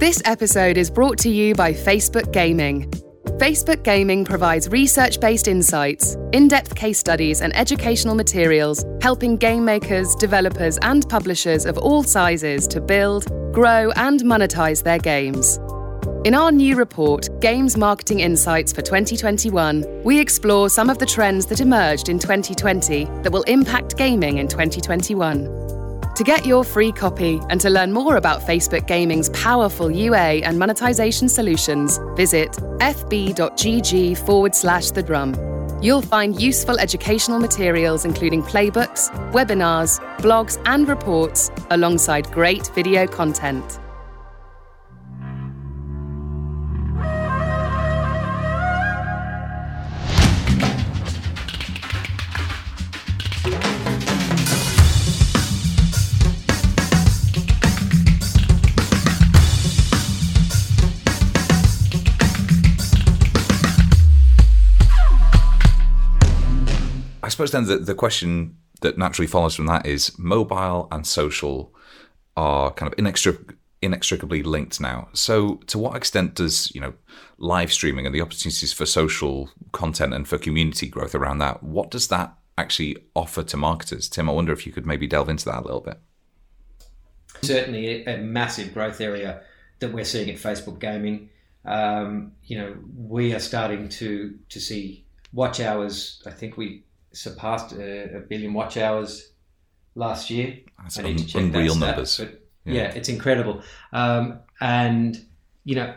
This episode is brought to you by Facebook Gaming. Facebook Gaming provides research-based insights, in-depth case studies and educational materials, helping game makers, developers and publishers of all sizes to build, grow and monetize their games. In our new report, Games Marketing Insights for 2021, we explore some of the trends that emerged in 2020 that will impact gaming in 2021. To get your free copy and to learn more about Facebook Gaming's powerful UA and monetization solutions, visit fb.gg/thedrum. You'll find useful educational materials including playbooks, webinars, blogs and reports, alongside great video content. I suppose then the question that naturally follows from that is, mobile and social are kind of inextricably linked now. So to what extent does, live streaming and the opportunities for social content and for community growth around that, what does that actually offer to marketers? Tim, I wonder if you could maybe delve into that a little bit. Certainly a massive growth area that we're seeing at Facebook Gaming. We are starting to see watch hours. I think we surpassed a billion watch hours last year. That's I need to check unreal that numbers. But yeah, it's incredible. And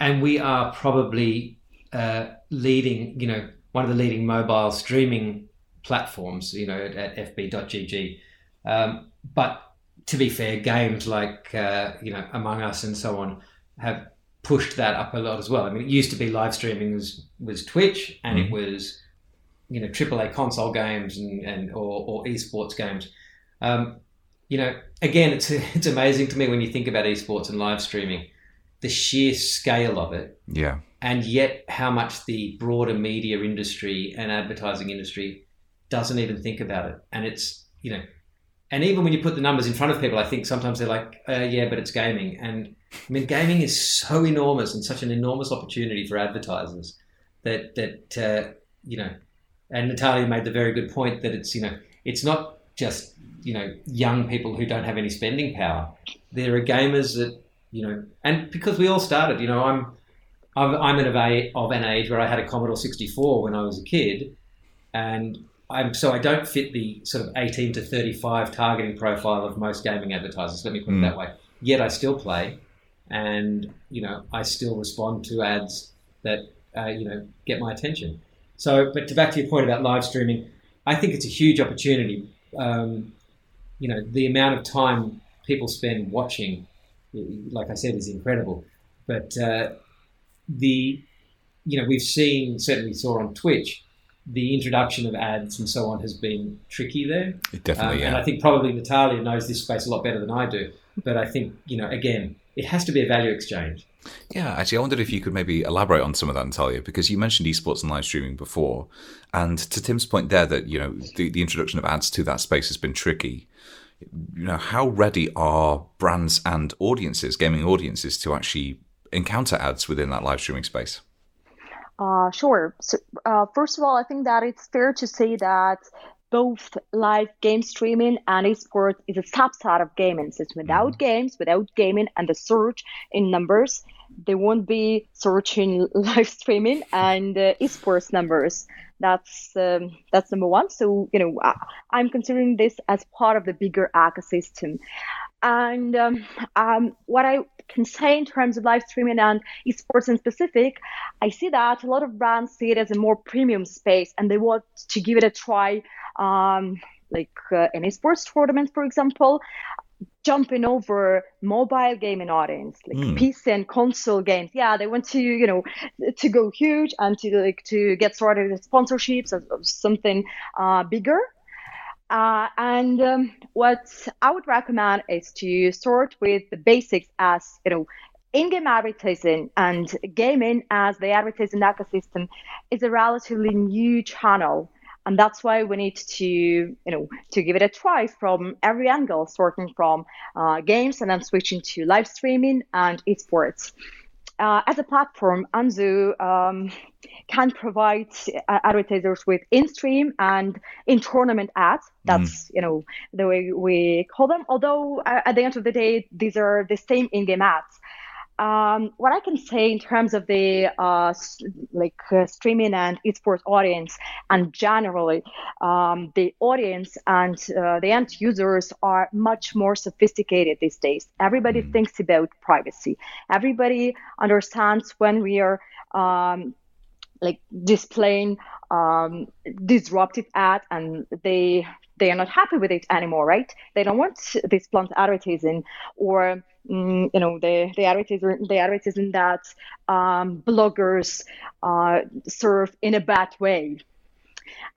we are probably leading, one of the leading mobile streaming platforms, at fb.gg. But to be fair, games like, Among Us and so on have pushed that up a lot as well. I mean, it used to be live streaming was Twitch, and it was AAA console games or esports games. Again, it's amazing to me when you think about esports and live streaming, the sheer scale of it. Yeah. And yet how much the broader media industry and advertising industry doesn't even think about it. And it's, and even when you put the numbers in front of people, I think sometimes they're like, yeah, but it's gaming. And I mean, gaming is so enormous and such an enormous opportunity for advertisers that and Natalia made the very good point that it's, it's not just, young people who don't have any spending power. There are gamers that, and because we all started, I'm of an age where I had a Commodore 64 when I was a kid, and so I don't fit the sort of 18 to 35 targeting profile of most gaming advertisers, let me put it that way. Yet I still play, and, I still respond to ads that, get my attention. So, but back to your point about live streaming, I think it's a huge opportunity. The amount of time people spend watching, like I said, is incredible. But we saw on Twitch, the introduction of ads and so on has been tricky there. It definitely, yeah. And I think probably Natalia knows this space a lot better than I do. But I think, again, it has to be a value exchange. Yeah, actually, I wondered if you could maybe elaborate on some of that, Natalia, because you mentioned esports and live streaming before. And to Tim's point there that, the introduction of ads to that space has been tricky. How ready are brands and audiences, gaming audiences, to actually encounter ads within that live streaming space? Sure. So, first of all, I think that it's fair to say that both live game streaming and esports is a subset of gaming. So it's without gaming and the surge in numbers, they won't be searching live streaming and esports numbers. That's number one. So, I'm considering this as part of the bigger ecosystem. And what I can say in terms of live streaming and esports in specific, I see that a lot of brands see it as a more premium space, and they want to give it a try, like an esports tournament, for example, jumping over mobile gaming audience, like PC and console games. Yeah, they want to, to go huge and to get started with sponsorships or something bigger. And what I would recommend is to start with the basics as, in-game advertising and gaming as the advertising ecosystem is a relatively new channel. And that's why we need to, to give it a try from every angle, starting from games and then switching to live streaming and esports. As a platform, Anzu can provide advertisers with in-stream and in-tournament ads. That's, the way we call them. Although at the end of the day, these are the same in-game ads. What I can say in terms of the streaming and esports audience, and generally the audience and the end users are much more sophisticated these days. Everybody thinks about privacy. Everybody understands when we are displaying disruptive ad, and they are not happy with it anymore, right? They don't want this blunt advertising, or the advertising that bloggers serve in a bad way.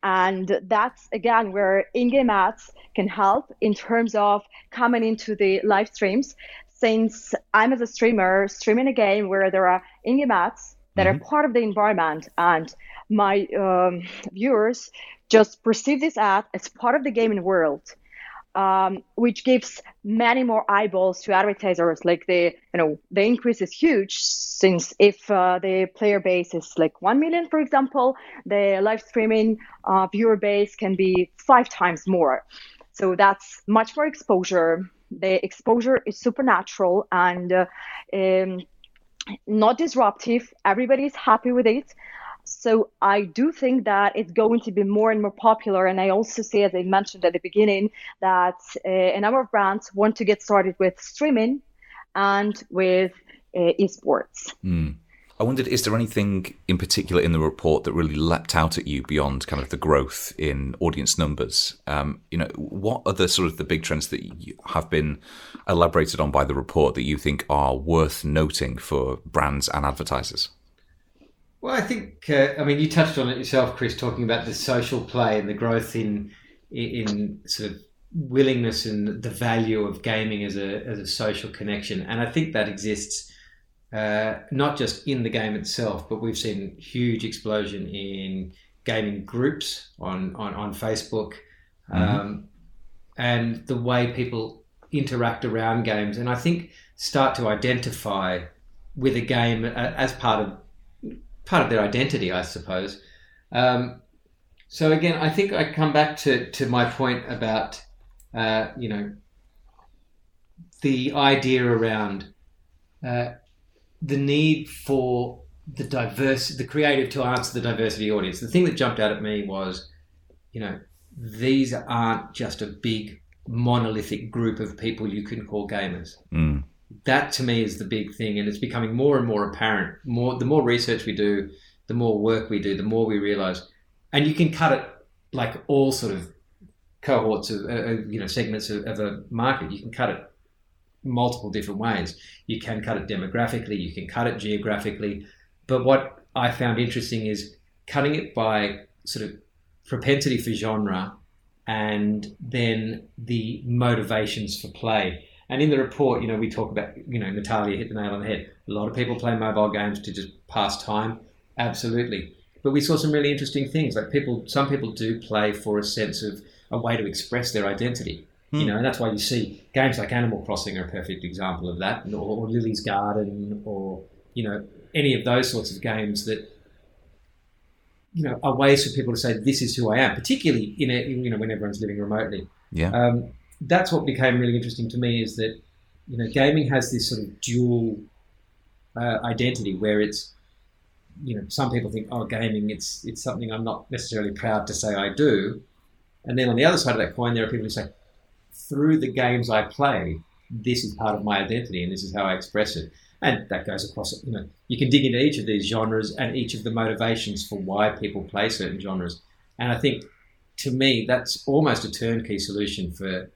And that's, again, where in-game ads can help in terms of coming into the live streams, since I'm, as a streamer, streaming a game where there are in-game ads that are part of the environment, and my viewers just perceive this ad as part of the gaming world. Which gives many more eyeballs to advertisers. The increase is huge, since if the player base is 1 million, for example, the live streaming viewer base can be 5 times more. So that's much more exposure. The exposure is supernatural and not disruptive. Everybody's happy with it. So I do think that it's going to be more and more popular. And I also see, as I mentioned at the beginning, that a number of brands want to get started with streaming and with esports. I wondered, is there anything in particular in the report that really leapt out at you beyond kind of the growth in audience numbers? What are the sort of the big trends that have been elaborated on by the report that you think are worth noting for brands and advertisers? Well, I think, you touched on it yourself, Chris, talking about the social play and the growth in sort of willingness and the value of gaming as a social connection. And I think that exists not just in the game itself, but we've seen huge explosion in gaming groups on Facebook and the way people interact around games. And I think start to identify with a game as part of their identity, I suppose. So again, I think I come back to my point about, the idea around the need for the creative to answer the diversity audience. The thing that jumped out at me was, these aren't just a big monolithic group of people you can call gamers. That to me is the big thing, and it's becoming more and more apparent. The more research we do, the more work we do, the more we realise. And you can cut it like all sort of cohorts of segments of a market. You can cut it multiple different ways. You can cut it demographically. You can cut it geographically. But what I found interesting is cutting it by sort of propensity for genre, and then the motivations for play. And in the report, we talk about, Natalia hit the nail on the head. A lot of people play mobile games to just pass time. Absolutely. But we saw some really interesting things. Like some people do play for a sense of a way to express their identity. And that's why you see games like Animal Crossing are a perfect example of that, or Lily's Garden, or, any of those sorts of games that, are ways for people to say, this is who I am, particularly when everyone's living remotely. Yeah. That's what became really interesting to me, is that, gaming has this sort of dual identity where it's, some people think, oh, gaming, it's something I'm not necessarily proud to say I do. And then on the other side of that coin, there are people who say, through the games I play, this is part of my identity and this is how I express it. And that goes across, you can dig into each of these genres and each of the motivations for why people play certain genres. And I think, to me, that's almost a turnkey solution for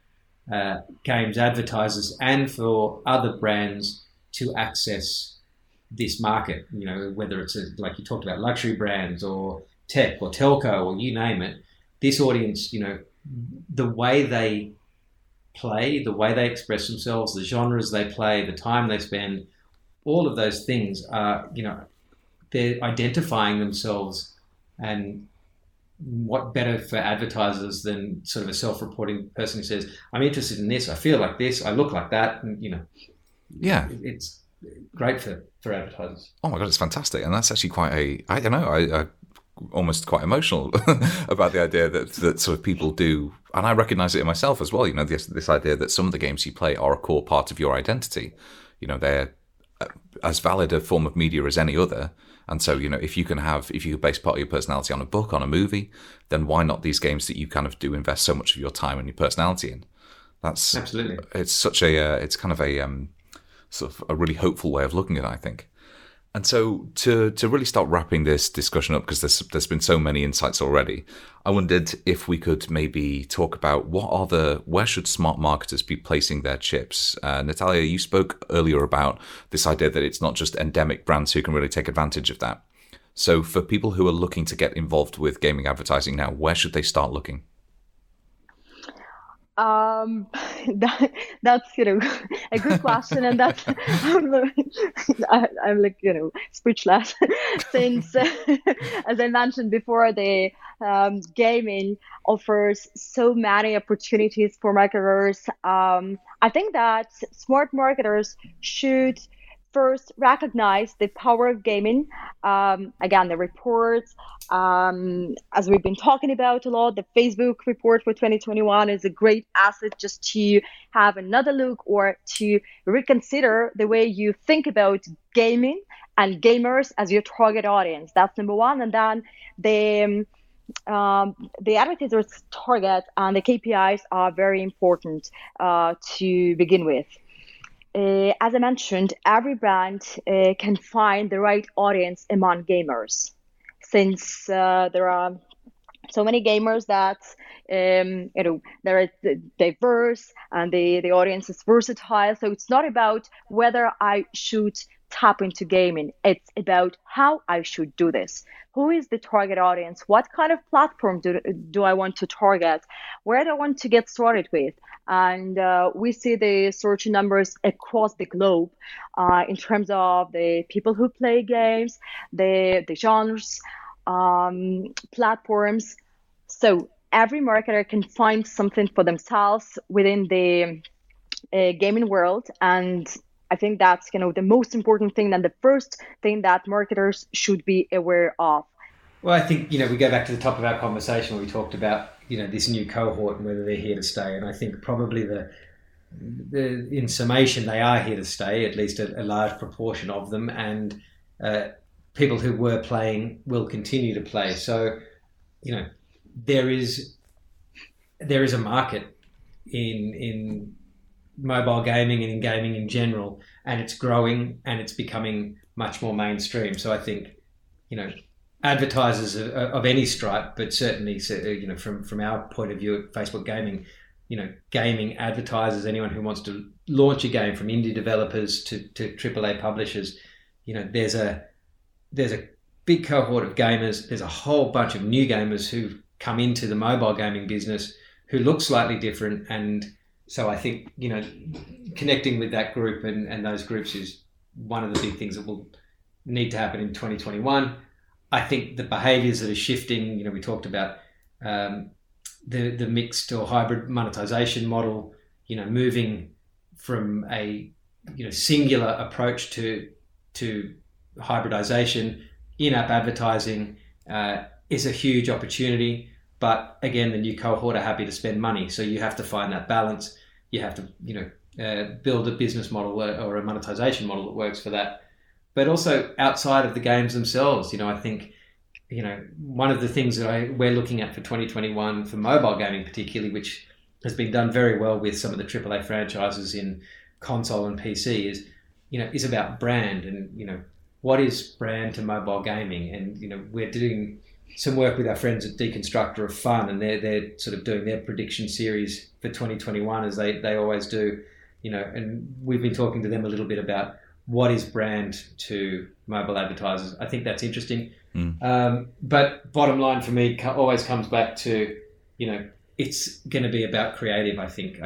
games advertisers and for other brands to access this market, whether it's like you talked about, luxury brands or tech or telco or you name it. This audience, the way they play, the way they express themselves, the genres they play, the time they spend, all of those things are, they're identifying themselves and what better for advertisers than sort of a self-reporting person who says, I'm interested in this, I feel like this, I look like that, and, you know. Yeah. It's great for advertisers. Oh, my God, it's fantastic. And that's actually quite a, I don't know, I almost quite emotional about the idea that sort of people do, and I recognize it in myself as well, you know, this idea that some of the games you play are a core part of your identity. You know, they're as valid a form of media as any other. And so, you know, if you could base part of your personality on a book, on a movie, then why not these games that you kind of do invest so much of your time and your personality in? That's absolutely. It's such a, it's kind of a sort of a really hopeful way of looking at it, I think. And so, to really start wrapping this discussion up, because there's been so many insights already, I wondered if we could maybe talk about where should smart marketers be placing their chips? Natalia, you spoke earlier about this idea that it's not just endemic brands who can really take advantage of that. So, for people who are looking to get involved with gaming advertising now, where should they start looking? That's a good question, and that's I'm like speechless since as I mentioned before, the gaming offers so many opportunities for marketers. I think that smart marketers should first recognize the power of gaming. Again, the reports, as we've been talking about a lot, the Facebook report for 2021 is a great asset just to have another look or to reconsider the way you think about gaming and gamers as your target audience. That's number one. And then the advertisers' target and the KPIs are very important to begin with. As I mentioned, every brand can find the right audience among gamers, since there are so many gamers that they're diverse and the audience is versatile. So it's not about whether I should tap into gaming. It's about how I should do this. Who is the target audience? What kind of platform do I want to target? Where do I want to get started with? And we see the search numbers across the globe in terms of the people who play games, the genres, platforms. So every marketer can find something for themselves within the gaming world. And I think that's the most important thing and the first thing that marketers should be aware of. Well, I think, we go back to the top of our conversation where we talked about, this new cohort and whether they're here to stay. And I think probably the in summation, they are here to stay, at least a large proportion of them. And people who were playing will continue to play. So, there is a market in mobile gaming and in gaming in general, and it's growing and it's becoming much more mainstream. So I think, advertisers of any stripe, but certainly, from our point of view at Facebook Gaming, gaming advertisers, anyone who wants to launch a game, from indie developers to AAA publishers, there's a big cohort of gamers. There's a whole bunch of new gamers who've come into the mobile gaming business who look slightly different. And so I think, connecting with that group and those groups is one of the big things that will need to happen in 2021. I think the behaviours that are shifting, we talked about the mixed or hybrid monetization model, moving from a singular approach to hybridization, in-app advertising is a huge opportunity. But again, the new cohort are happy to spend money. So you have to find that balance. You have to, build a business model or a monetization model that works for that. But also outside of the games themselves, I think, one of the things that we're looking at for 2021 for mobile gaming particularly, which has been done very well with some of the AAA franchises in console and PC is, is about brand and, what is brand to mobile gaming? And, we're doing some work with our friends at Deconstructor of Fun, and they're sort of doing their prediction series for 2021 as they always do, and we've been talking to them a little bit about what is brand to mobile advertisers. I think that's interesting. But bottom line for me always comes back to, it's going to be about creative, I think.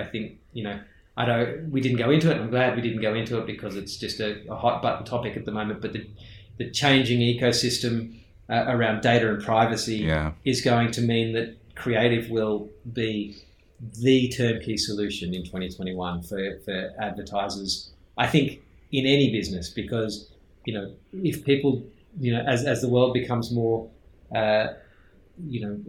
We didn't go into it, and I'm glad we didn't go into it because it's just a hot button topic at the moment, but the changing ecosystem around data and privacy is going to mean that creative will be the turnkey solution in 2021 for advertisers, I think, in any business, because, you know, if people, you know, as the world becomes more, choosing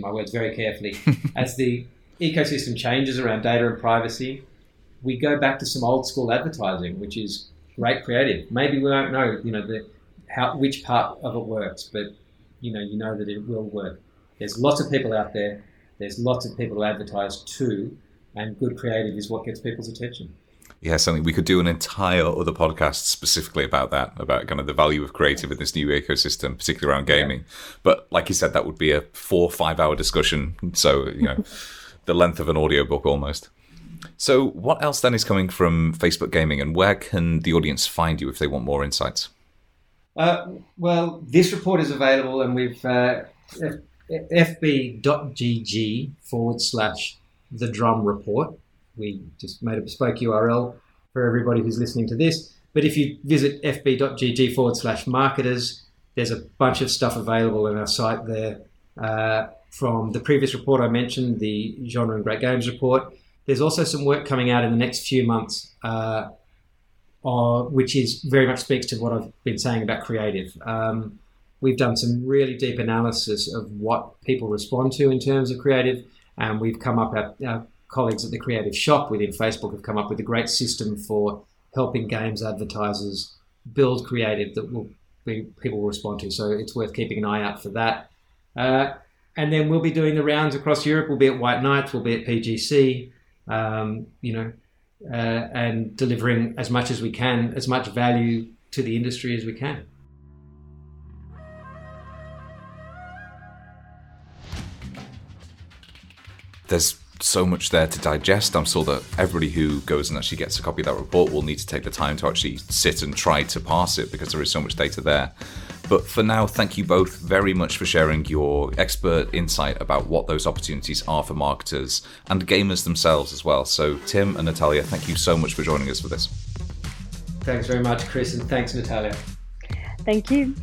my words very carefully, as the ecosystem changes around data and privacy, we go back to some old school advertising, which is great creative. Maybe we won't know, you know, which part of it works, but you know that it will work. There's lots of people out there. There's lots of people who advertise too, and good creative is what gets people's attention. Yeah, something we could do an entire other podcast specifically about that, about kind of the value of creative in this new ecosystem, particularly around gaming. But like you said, that would be a 4-5 hour discussion. So, you know, the length of an audiobook almost. So what else then is coming from Facebook Gaming, and where can the audience find you if they want more insights? Well, this report is available, and we've... fb.gg/thedrumreport. We just made a bespoke URL for everybody who's listening to this. But if you visit fb.gg/marketers, there's a bunch of stuff available on our site there. From the previous report I mentioned, the Genre and Great Games report, there's also some work coming out in the next few months, which is very much speaks to what I've been saying about creative. We've done some really deep analysis of what people respond to in terms of creative, and we've come up, our colleagues at the Creative Shop within Facebook have come up with a great system for helping games advertisers build creative that people will respond to. So it's worth keeping an eye out for that. And then we'll be doing the rounds across Europe. We'll be at White Nights, we'll be at PGC, and delivering as much as we can, as much value to the industry as we can. There's so much there to digest. I'm sure that everybody who goes and actually gets a copy of that report will need to take the time to actually sit and try to parse it, because there is so much data there. But for now, thank you both very much for sharing your expert insight about what those opportunities are for marketers and gamers themselves as well. So Tim and Natalia, thank you so much for joining us for this. Thanks very much, Chris, and thanks, Natalia. Thank you.